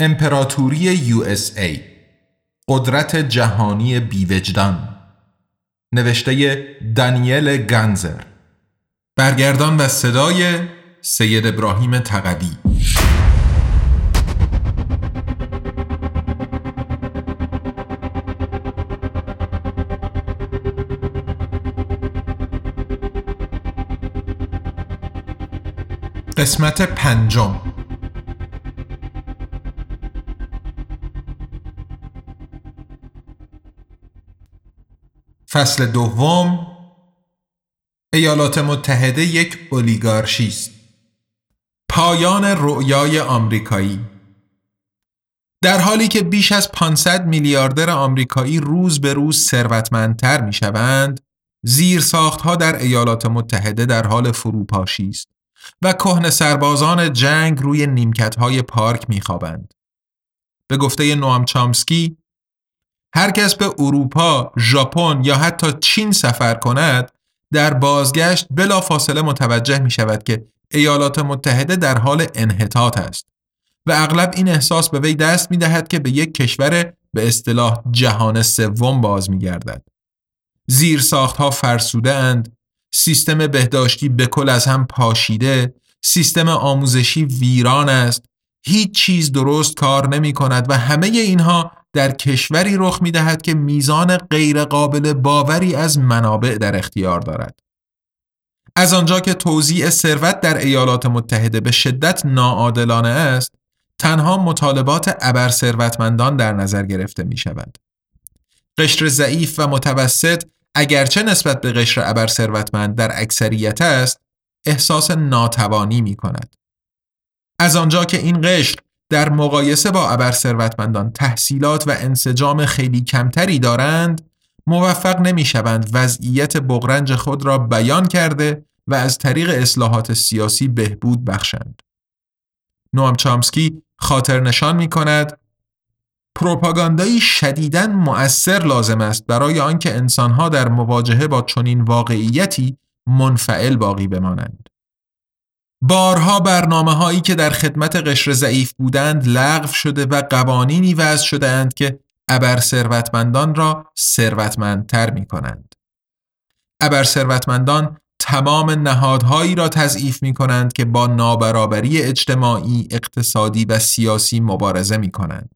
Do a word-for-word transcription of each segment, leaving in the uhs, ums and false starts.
امپراتوری یو اس ای، قدرت جهانی بی‌وجدان، نوشته دانیل گانزر، برگردان و صدای سید ابراهیم تقوی. قسمت پنجم. فصل دوم. ایالات متحده یک اولیگارشی است. پایان رؤیای آمریکایی. در حالی که بیش از پانصد میلیاردر آمریکایی روز به روز ثروتمندتر میشوند، زیرساختها در ایالات متحده در حال فروپاشی است و کهنه سربازان جنگ روی نیمکت‌های پارک میخوابند. به گفته نوام چامسکی، هر کس به اروپا، ژاپن یا حتی چین سفر کند، در بازگشت بلافاصله متوجه می شود که ایالات متحده در حال انحطاط است و اغلب این احساس به وی دست می دهد که به یک کشور به اصطلاح جهان سوم باز می گردد. زیر ساختها فرسوده اند، سیستم بهداشتی به کل از هم پاشیده، سیستم آموزشی ویران است، هیچ چیز درست کار نمی کند و همه اینها در کشوری رخ می دهد که میزان غیر قابل باوری از منابع در اختیار دارد. از آنجا که توزیع ثروت در ایالات متحده به شدت ناعادلانه است، تنها مطالبات ابرثروتمندان در نظر گرفته می شود. قشر ضعیف و متوسط اگرچه نسبت به قشر ابرثروتمند در اکثریت است، احساس ناتوانی می کند. از آنجا که این قشر در مقایسه با ابرثروتمندان تحصیلات و انسجام خیلی کمتری دارند، موفق نمی‌شوند وضعیت بغرنج خود را بیان کرده و از طریق اصلاحات سیاسی بهبود بخشند. نوام چامسکی خاطر نشان می‌کند: پروپاگاندایی شدیداً مؤثر لازم است برای آنکه انسان‌ها در مواجهه با چنین واقعیتی منفعل باقی بمانند. بارها برنامه‌هایی که در خدمت قشر ضعیف بودند لغو شده و قوانینی وضع شده اند که ابرثروتمندان را ثروتمندتر می‌کنند. ابرثروتمندان تمام نهادهایی را تضعیف می‌کنند که با نابرابری اجتماعی، اقتصادی و سیاسی مبارزه می‌کنند،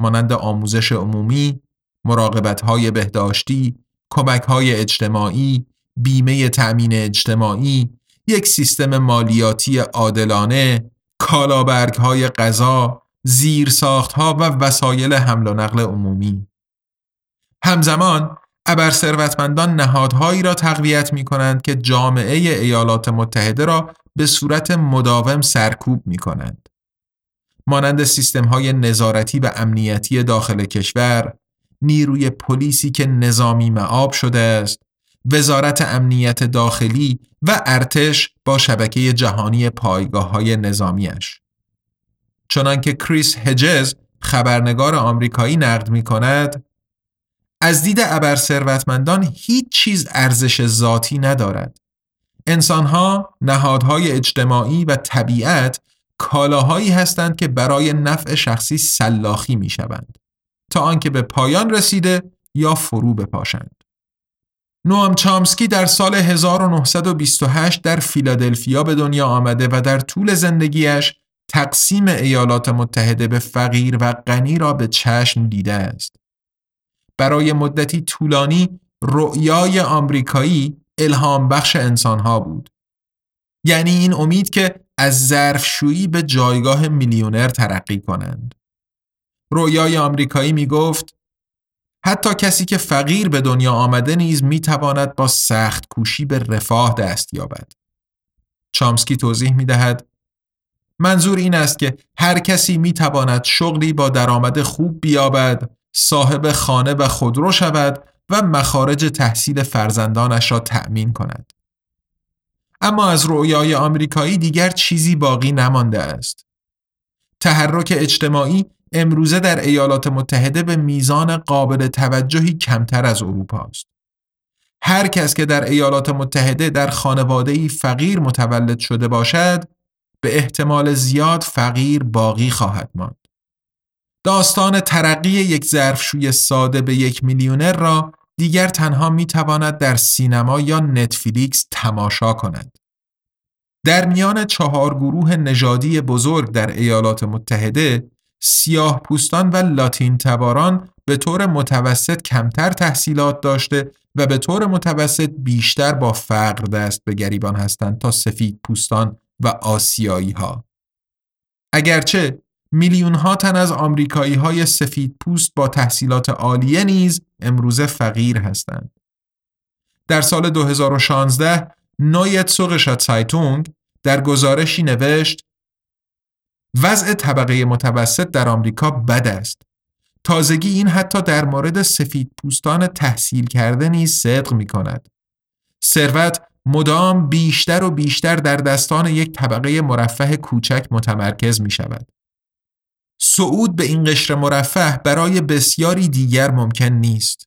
مانند آموزش عمومی، مراقبت‌های بهداشتی، کمک‌های اجتماعی، بیمه تأمین اجتماعی، یک سیستم مالیاتی عادلانه، کالابرگ‌های غذا، زیرساخت‌ها و وسایل حمل و نقل عمومی. همزمان، ابرثروتمندان نهادهایی را تقویت می‌کنند که جامعه ایالات متحده را به صورت مداوم سرکوب می‌کنند، مانند سیستم‌های نظارتی و امنیتی داخل کشور، نیروی پلیسی که نظامی معاب شده است، وزارت امنیت داخلی و ارتش با شبکه جهانی پایگاه‌های نظامیش. چنانکه کریس هجز، خبرنگار آمریکایی، نقد می‌کند: از دید ابرثروتمندان هیچ چیز ارزش ذاتی ندارد. انسان‌ها، نهادهای اجتماعی و طبیعت کالاهایی هستند که برای نفع شخصی سلاخی می‌شوند تا آنکه به پایان رسیده یا فرو بپاشند. نوام چامسکی در سال هزار و نهصد و بیست و هشت در فیلادلفیا به دنیا آمده و در طول زندگیش تقسیم ایالات متحده به فقیر و غنی را به چشم دیده است. برای مدتی طولانی رؤیای آمریکایی الهام بخش انسانها بود. یعنی این امید که از ظرفشویی به جایگاه میلیونر ترقی کنند. رؤیای آمریکایی می گفت: حتی کسی که فقیر به دنیا آمده نیز میتواند با سخت کوشی به رفاه دست یابد. چامسکی توضیح میدهد: منظور این است که هر کسی می تواند شغلی با درآمد خوب بیابد، صاحب خانه و خودرو شود و مخارج تحصیل فرزندانش را تأمین کند. اما از رویای آمریکایی دیگر چیزی باقی نمانده است. تحرک اجتماعی امروزه در ایالات متحده به میزان قابل توجهی کمتر از اروپا است. هر کس که در ایالات متحده در خانواده‌ای فقیر متولد شده باشد، به احتمال زیاد فقیر باقی خواهد ماند. داستان ترقی یک ظرفشوی ساده به یک میلیونر را دیگر تنها میتواند در سینما یا نتفلیکس تماشا کند. در میان چهار گروه نژادی بزرگ در ایالات متحده، سیاه پوستان و لاتین تباران به طور متوسط کمتر تحصیلات داشته و به طور متوسط بیشتر با فقر دست به گریبان هستند تا سفید پوستان و آسیایی ها. اگرچه میلیون ها تن از آمریکایی های سفید پوست با تحصیلات عالیه نیز امروزه فقیر هستند. در سال دو هزار و شانزده نویت سوغشا سایتونگ در گزارشی نوشت: وضع طبقه متوسط در آمریکا بد است. تازگی این حتی در مورد سفید پوستان تحصیل کرده نیز صدق می کند. ثروت مدام بیشتر و بیشتر در دستان یک طبقه مرفه کوچک متمرکز می شود. صعود به این قشر مرفه برای بسیاری دیگر ممکن نیست.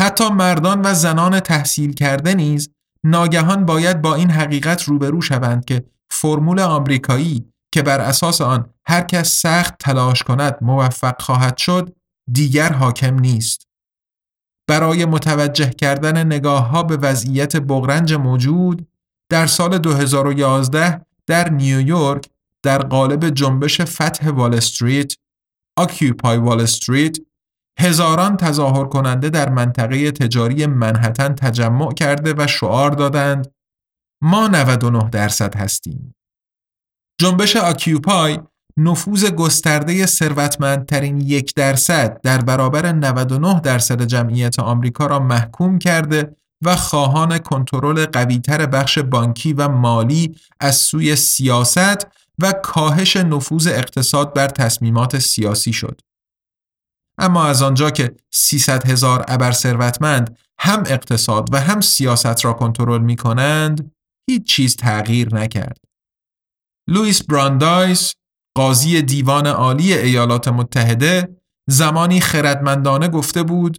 حتی مردان و زنان تحصیل کرده نیز ناگهان باید با این حقیقت روبرو شوند که فرمول آمریکایی که بر اساس آن هر کس سخت تلاش کند موفق خواهد شد دیگر حاکم نیست. برای متوجه کردن نگاه‌ها به وضعیت بغرنج موجود، در سال دو هزار و یازده در نیویورک در قالب جنبش فتح وال استریت اکیوپای وال استریت هزاران تظاهر کننده در منطقه تجاری منهتن تجمع کرده و شعار دادند: ما نود و نه درصد هستیم. جنبش اکیوپای نفوذ گسترده ثروتمندترین یک درصد در برابر نود و نه درصد جمعیت آمریکا را محکوم کرده و خواهان کنترل قوی‌تر بخش بانکی و مالی از سوی سیاست و کاهش نفوذ اقتصاد بر تصمیمات سیاسی شد. اما از آنجا که سیصد هزار ابر ثروتمند هم اقتصاد و هم سیاست را کنترل می‌کنند، هیچ چیز تغییر نکرد. لویس براندایس، قاضی دیوان عالی ایالات متحده، زمانی خردمندانه گفته بود: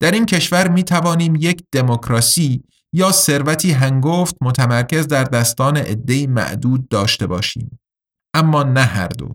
در این کشور می توانیم یک دموکراسی یا ثروتی هنگفت متمرکز در دستان عده‌ای معدود داشته باشیم، اما نه هر دو.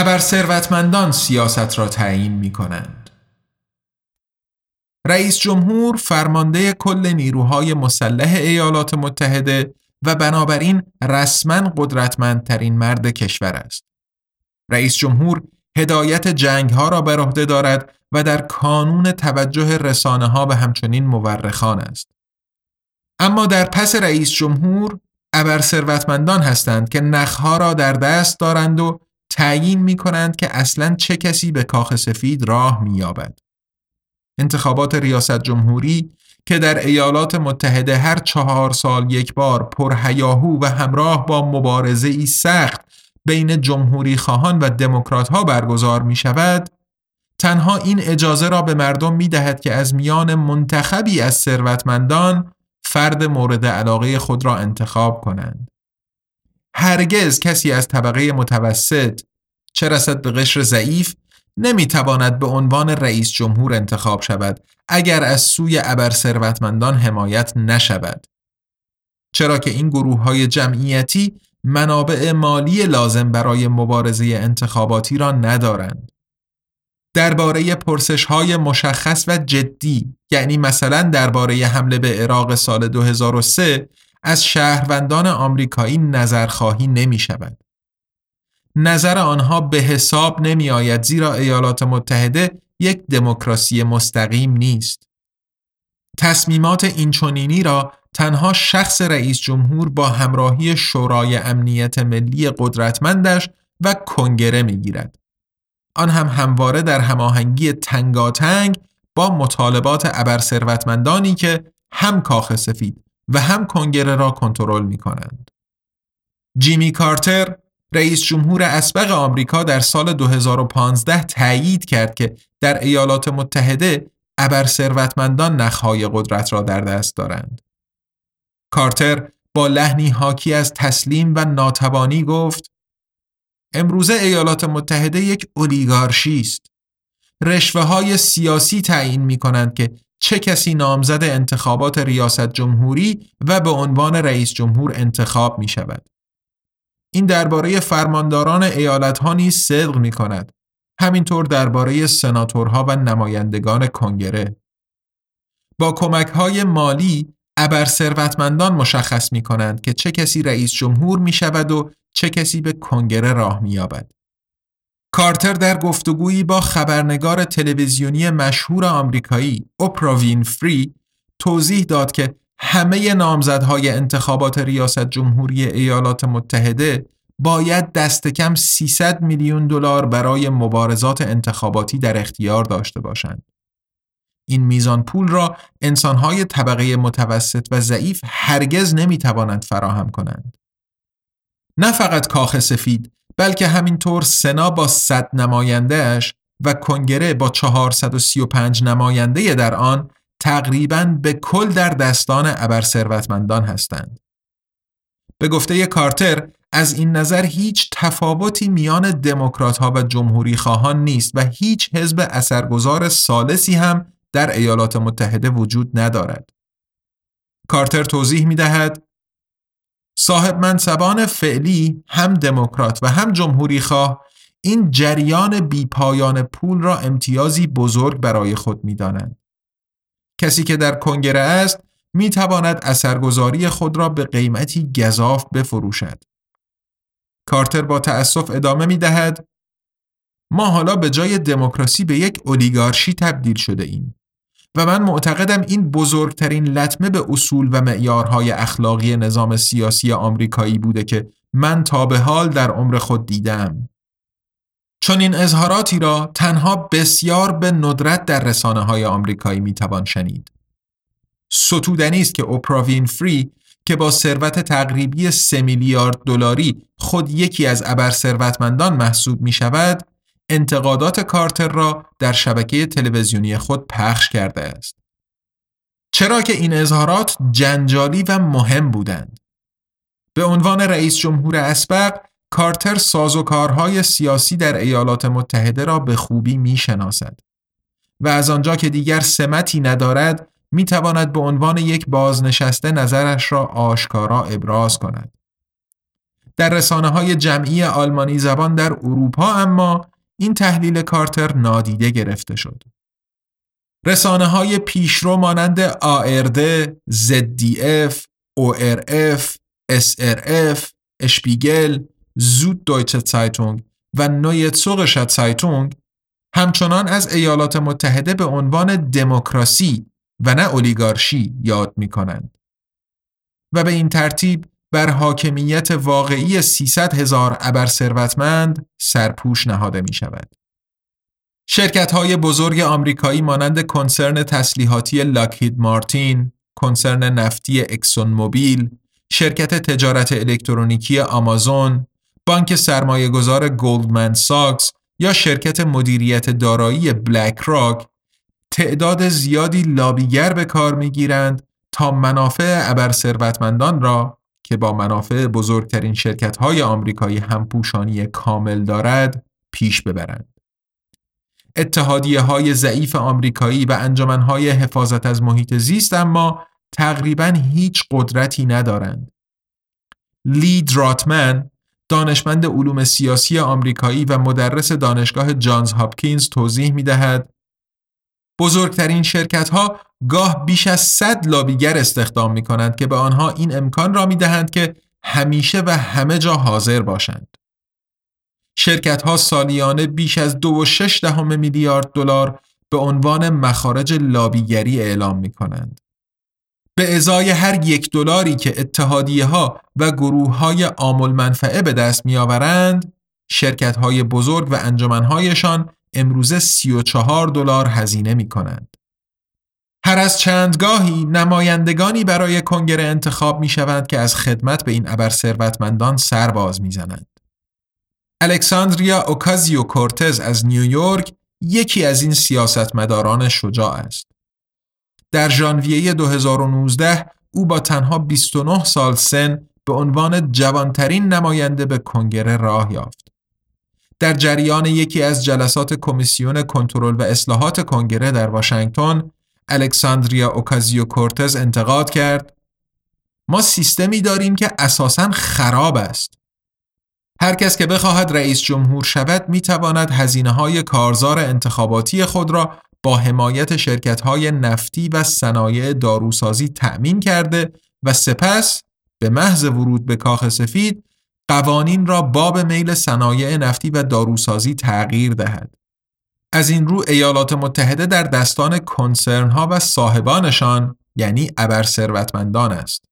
ابرثروتمندان سیاست را تعیین می‌کنند. رئیس جمهور فرمانده کل نیروهای مسلح ایالات متحده و بنابراین رسماً قدرتمندترین مرد کشور است. رئیس جمهور هدایت جنگ‌ها را بر عهده دارد و در کانون توجه رسانه‌ها به همچنین مورخان است. اما در پس رئیس جمهور ابرثروتمندان هستند که نخها را در دست دارند و تعیین می‌کنند که اصلاً چه کسی به کاخ سفید راه می‌یابد. انتخابات ریاست جمهوری که در ایالات متحده هر چهار سال یک بار پرهیاهو و همراه با مبارزه‌ای سخت بین جمهوری خواهان و دموکرات‌ها برگزار می‌شود، تنها این اجازه را به مردم می‌دهد که از میان منتخبی از ثروتمندان فرد مورد علاقه خود را انتخاب کنند. هرگز کسی از طبقه متوسط، چه رسد به قشر ضعیف، نمیتواند به عنوان رئیس جمهور انتخاب شود اگر از سوی ابرثروتمندان حمایت نشود، چرا که این گروه‌های جمعیتی منابع مالی لازم برای مبارزه انتخاباتی را ندارند. درباره پرسش‌های مشخص و جدی، یعنی مثلا درباره حمله به عراق سال دو هزار و سه، از شهروندان آمریکایی نظرخواهی نمی شود. نظر آنها به حساب نمی آید، زیرا ایالات متحده یک دموکراسی مستقیم نیست. تصمیمات اینچنینی را تنها شخص رئیس جمهور با همراهی شورای امنیت ملی قدرتمندش و کنگره می گیرد. آن هم همواره در هماهنگی تنگاتنگ با مطالبات ابرثروتمندانی که هم کاخ سفید و هم کنگره را کنترل می‌کنند. جیمی کارتر، رئیس جمهور اسبق آمریکا، در سال دو هزار و پانزده تأیید کرد که در ایالات متحده ابرثروتمندان نخهای قدرت را در دست دارند. کارتر با لحنی حاکی از تسلیم و ناتوانی گفت: امروزه ایالات متحده یک اولیگارشی است. رشوه‌های سیاسی تعیین می‌کنند که چه کسی نامزد انتخابات ریاست جمهوری و به عنوان رئیس جمهور انتخاب می‌شود. این درباره فرمانداران ایالت‌ها نیز صدق می‌کند، همینطور درباره سناتورها و نمایندگان کنگره. با کمک‌های مالی ابرثروتمندان مشخص می‌کنند که چه کسی رئیس جمهور می‌شود و چه کسی به کنگره راه می‌یابد. کارتر در گفتگویی با خبرنگار تلویزیونی مشهور آمریکایی اوپرا وینفری توضیح داد که همه نامزدهای انتخابات ریاست جمهوری ایالات متحده باید دست کم سیصد میلیون دلار برای مبارزات انتخاباتی در اختیار داشته باشند. این میزان پول را انسانهای طبقه متوسط و ضعیف هرگز نمی‌توانند فراهم کنند. نه فقط کاخ سفید، بلکه همینطور سنا با صد نمایندهش و کنگره با چهارصد و سی و پنج نماینده در آن تقریباً به کل در دستان ابرثروتمندان هستند. به گفته کارتر، از این نظر هیچ تفاوتی میان دموکرات‌ها و جمهوری خواهان نیست و هیچ حزب اثرگذار ثالثی هم در ایالات متحده وجود ندارد. کارتر توضیح می‌دهد: صاحب منصبان فعلی، هم دموکرات و هم جمهوری خواه، این جریان بیپایان پول را امتیازی بزرگ برای خود می دانند. کسی که در کنگره است می تواند اثرگذاری خود را به قیمتی گزاف بفروشد. کارتر با تأسف ادامه می دهد: ما حالا به جای دموکراسی به یک اولیگارشی تبدیل شده ایم و من معتقدم این بزرگترین لطمه به اصول و معیارهای اخلاقی نظام سیاسی آمریکایی بوده که من تا به حال در عمر خود دیدم. چون این اظهاراتی را تنها بسیار به ندرت در رسانه‌های آمریکایی میتوان شنید. ستودنی است که اوپرا وینفری که با ثروت تقریبی سه میلیارد دلاری خود یکی از ابرثروتمندان محسوب میشود، انتقادات کارتر را در شبکه تلویزیونی خود پخش کرده است، چرا که این اظهارات جنجالی و مهم بودند. به عنوان رئیس جمهور اسبق، کارتر سازوکارهای سیاسی در ایالات متحده را به خوبی میشناسد و از آنجا که دیگر سمتی ندارد، میتواند به عنوان یک بازنشسته نظرش را آشکارا ابراز کند. در رسانه‌های جمعی آلمانی زبان در اروپا اما این تحلیل کارتر نادیده گرفته شد. رسانه‌های پیشرو مانند آ آر دی، زد دی اف، او آر اف، اس آر اف، اشپیگل، زود دویچه زایتونگ و نویه زوریشه زایتونگ همچنان از ایالات متحده به عنوان دموکراسی و نه اولیگارشی یاد می‌کنند و به این ترتیب بر حاکمیت واقعی سیصد هزار ابر ثروتمند سرپوش نهاده می شود. شرکت‌های بزرگ آمریکایی مانند کنسرن تسلیحاتی لاکهید مارتین، کنسرن نفتی اکسون موبیل، شرکت تجارت الکترونیکی آمازون، بانک سرمایه‌گذار گلدمن ساکس یا شرکت مدیریت دارایی بلک راک تعداد زیادی لابیگر به کار می‌گیرند تا منافع ابر ثروتمندان را که با منافع بزرگترین شرکت‌های آمریکایی همپوشانی کامل دارد پیش ببرند. اتحادیه‌های ضعیف آمریکایی و انجمن‌های حفاظت از محیط زیست اما تقریباً هیچ قدرتی ندارند. لی دراتمن، دانشمند علوم سیاسی آمریکایی و مدرس دانشگاه جانز هابکینز توضیح می‌دهد بزرگترین شرکت‌ها گاه بیش از صد لابیگر استخدام می‌کنند که به آنها این امکان را می‌دهند که همیشه و همه جا حاضر باشند. شرکت‌ها سالیانه بیش از دو و شش دهم میلیارد دلار به عنوان مخارج لابیگری اعلام می‌کنند. به ازای هر یک دلاری که اتحادیه‌ها و گروه‌های عامل منفعه به دست می‌آورند، شرکت‌های بزرگ و انجمن‌هایشان امروزه سی و چهار دلار هزینه می‌کنند. هر از چندگاهی نمایندگانی برای کنگره انتخاب می‌شوند که از خدمت به این ابر ثروتمندان سر باز می‌زنند. الکساندریا اوکازیو کورتز از نیویورک یکی از این سیاستمداران شجاع است. در ژانویه دو هزار و نوزده او با تنها بیست و نه سال سن به عنوان جوانترین نماینده به کنگره راه یافت. در جریان یکی از جلسات کمیسیون کنترل و اصلاحات کنگره در واشنگتن، الکساندریا اوکازیو کورتز انتقاد کرد: ما سیستمی داریم که اساساً خراب است. هر کس که بخواهد رئیس جمهور شود میتواند هزینه‌های کارزار انتخاباتی خود را با حمایت شرکت‌های نفتی و صنایع داروسازی تأمین کرده و سپس به محض ورود به کاخ سفید قوانین را باب میل صنایع نفتی و داروسازی تغییر دهد. از این رو ایالات متحده در دستان کنسرن‌ها و صاحبانشان یعنی ابر ثروتمندان است.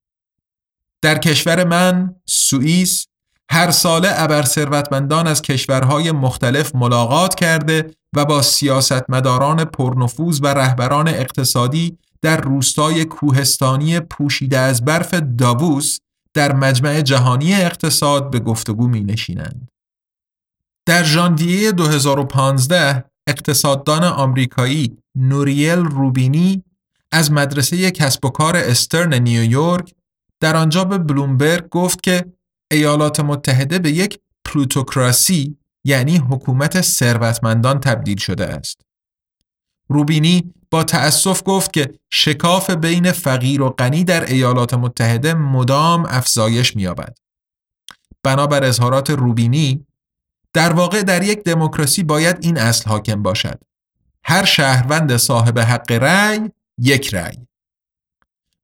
در کشور من، سوئیس، هر ساله ابر ثروتمندان از کشورهای مختلف ملاقات کرده و با سیاستمداران پرنفوذ و رهبران اقتصادی در روستای کوهستانی پوشیده از برف داووس در مجمع جهانی اقتصاد به گفتگو می نشینند. در ژانویه دو هزار و پانزده اقتصاددان آمریکایی نوریل روبینی از مدرسه کسب و کار استرن نیویورک در آنجا به بلومبرگ گفت که ایالات متحده به یک پلوتوکراسی یعنی حکومت ثروتمندان تبدیل شده است. روبینی با تأسف گفت که شکاف بین فقیر و غنی در ایالات متحده مدام افزایش می‌یابد. بنابر اظهارات روبینی، در واقع در یک دموکراسی باید این اصل حاکم باشد: هر شهروند صاحب حق رأی یک رأی.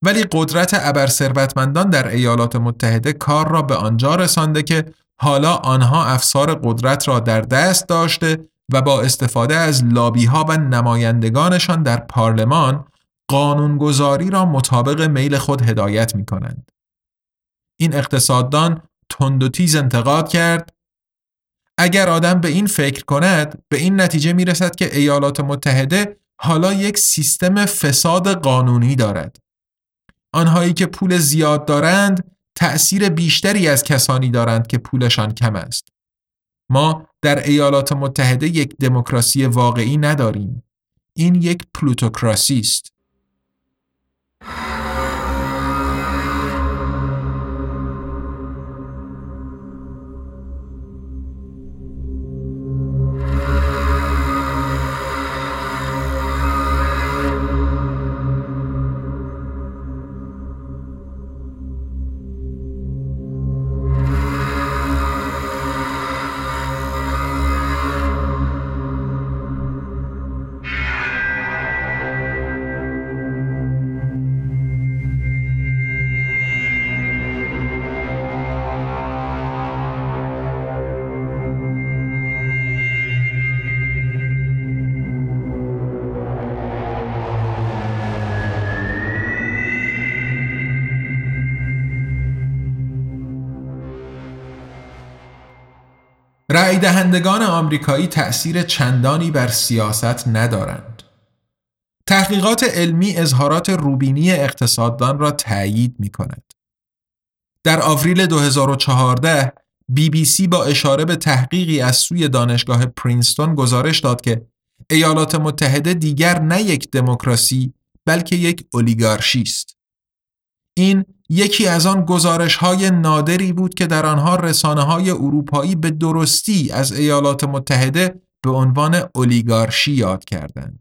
ولی قدرت ابر ثروتمندان در ایالات متحده کار را به آنجا رسانده که حالا آنها افسار قدرت را در دست داشته و با استفاده از لابی‌ها و نمایندگانشان در پارلمان قانونگذاری را مطابق میل خود هدایت می‌کنند. این اقتصاددان تند و تیز انتقاد کرد: اگر آدم به این فکر کند به این نتیجه می‌رسد که ایالات متحده حالا یک سیستم فساد قانونی دارد. آنهایی که پول زیاد دارند تأثیر بیشتری از کسانی دارند که پولشان کم است. ما در ایالات متحده یک دموکراسی واقعی نداریم. این یک پلوتوکراسی است. رأی دهندگان آمریکایی تأثیر چندانی بر سیاست ندارند. تحقیقات علمی اظهارات روبینی اقتصاددان را تأیید می‌کند. در آوریل دو هزار و چهارده بی بی سی با اشاره به تحقیقی از سوی دانشگاه پرینستون گزارش داد که ایالات متحده دیگر نه یک دموکراسی بلکه یک اولیگارشی است. این یکی از آن گزارش‌های نادری بود که در آنها رسانه‌های اروپایی به درستی از ایالات متحده به عنوان اولیگارشی یاد کردند.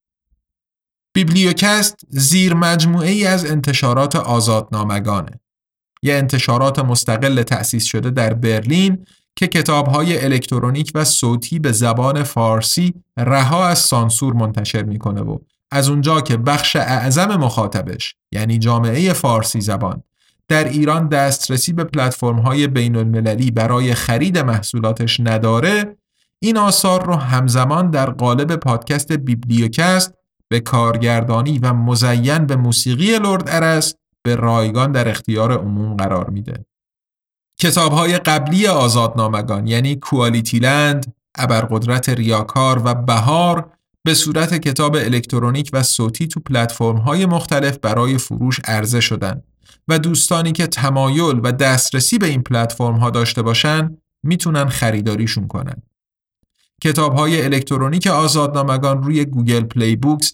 بیبلیوکست زیر مجموعه ای از انتشارات آزادنامگانه، یه انتشارات مستقل تأسیس شده در برلین که کتاب‌های الکترونیک و صوتی به زبان فارسی رها از سانسور منتشر می‌کنه و از اونجا که بخش اعظم مخاطبش یعنی جامعه فارسی زبان در ایران دسترسی به پلتفرم‌های بین‌المللی برای خرید محصولاتش نداره، این آثار رو همزمان در قالب پادکست بیبلیوکست به کارگردانی و مزین به موسیقی لرد ارس به رایگان در اختیار عموم قرار میده. کتاب‌های قبلی آزادنامگان یعنی کوالیتی لند، ابرقدرت ریاکار و بهار به صورت کتاب الکترونیک و صوتی تو پلتفرم‌های مختلف برای فروش عرضه شدن و دوستانی که تمایل و دسترسی به این پلتفرم‌ها داشته باشن میتونن خریداریشون کنن. کتاب‌های الکترونیک آزادنامگان روی گوگل پلی بوکس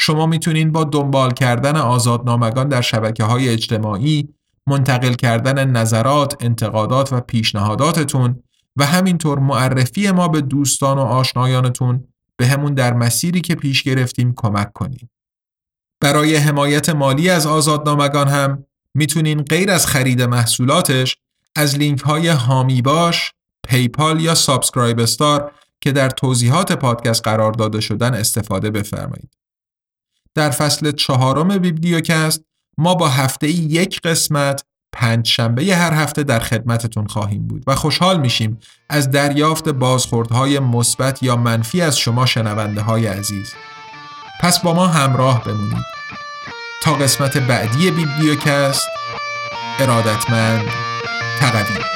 شما میتونین با دنبال کردن آزادنامگان در شبکه‌های اجتماعی، منتقل کردن نظرات، انتقادات و پیشنهاداتتون و همینطور معرفی ما به دوستان و آشنایانتون به همون در مسیری که پیش گرفتیم کمک کنین. برای حمایت مالی از آزادنامگان هم میتونین غیر از خرید محصولاتش از لینک‌های هامی باش، پیپال یا سابسکرایب استار که در توضیحات پادکست قرار داده شدن استفاده بفرمایید. در فصل چهارم بیبلیوکست ما با هفته یک قسمت پنج شنبه هر هفته در خدمتتون خواهیم بود و خوشحال میشیم از دریافت بازخوردهای مثبت یا منفی از شما شنونده های عزیز. پس با ما همراه بمونید تا قسمت بعدی بیبلیوکست. ارادتمند، تقوی.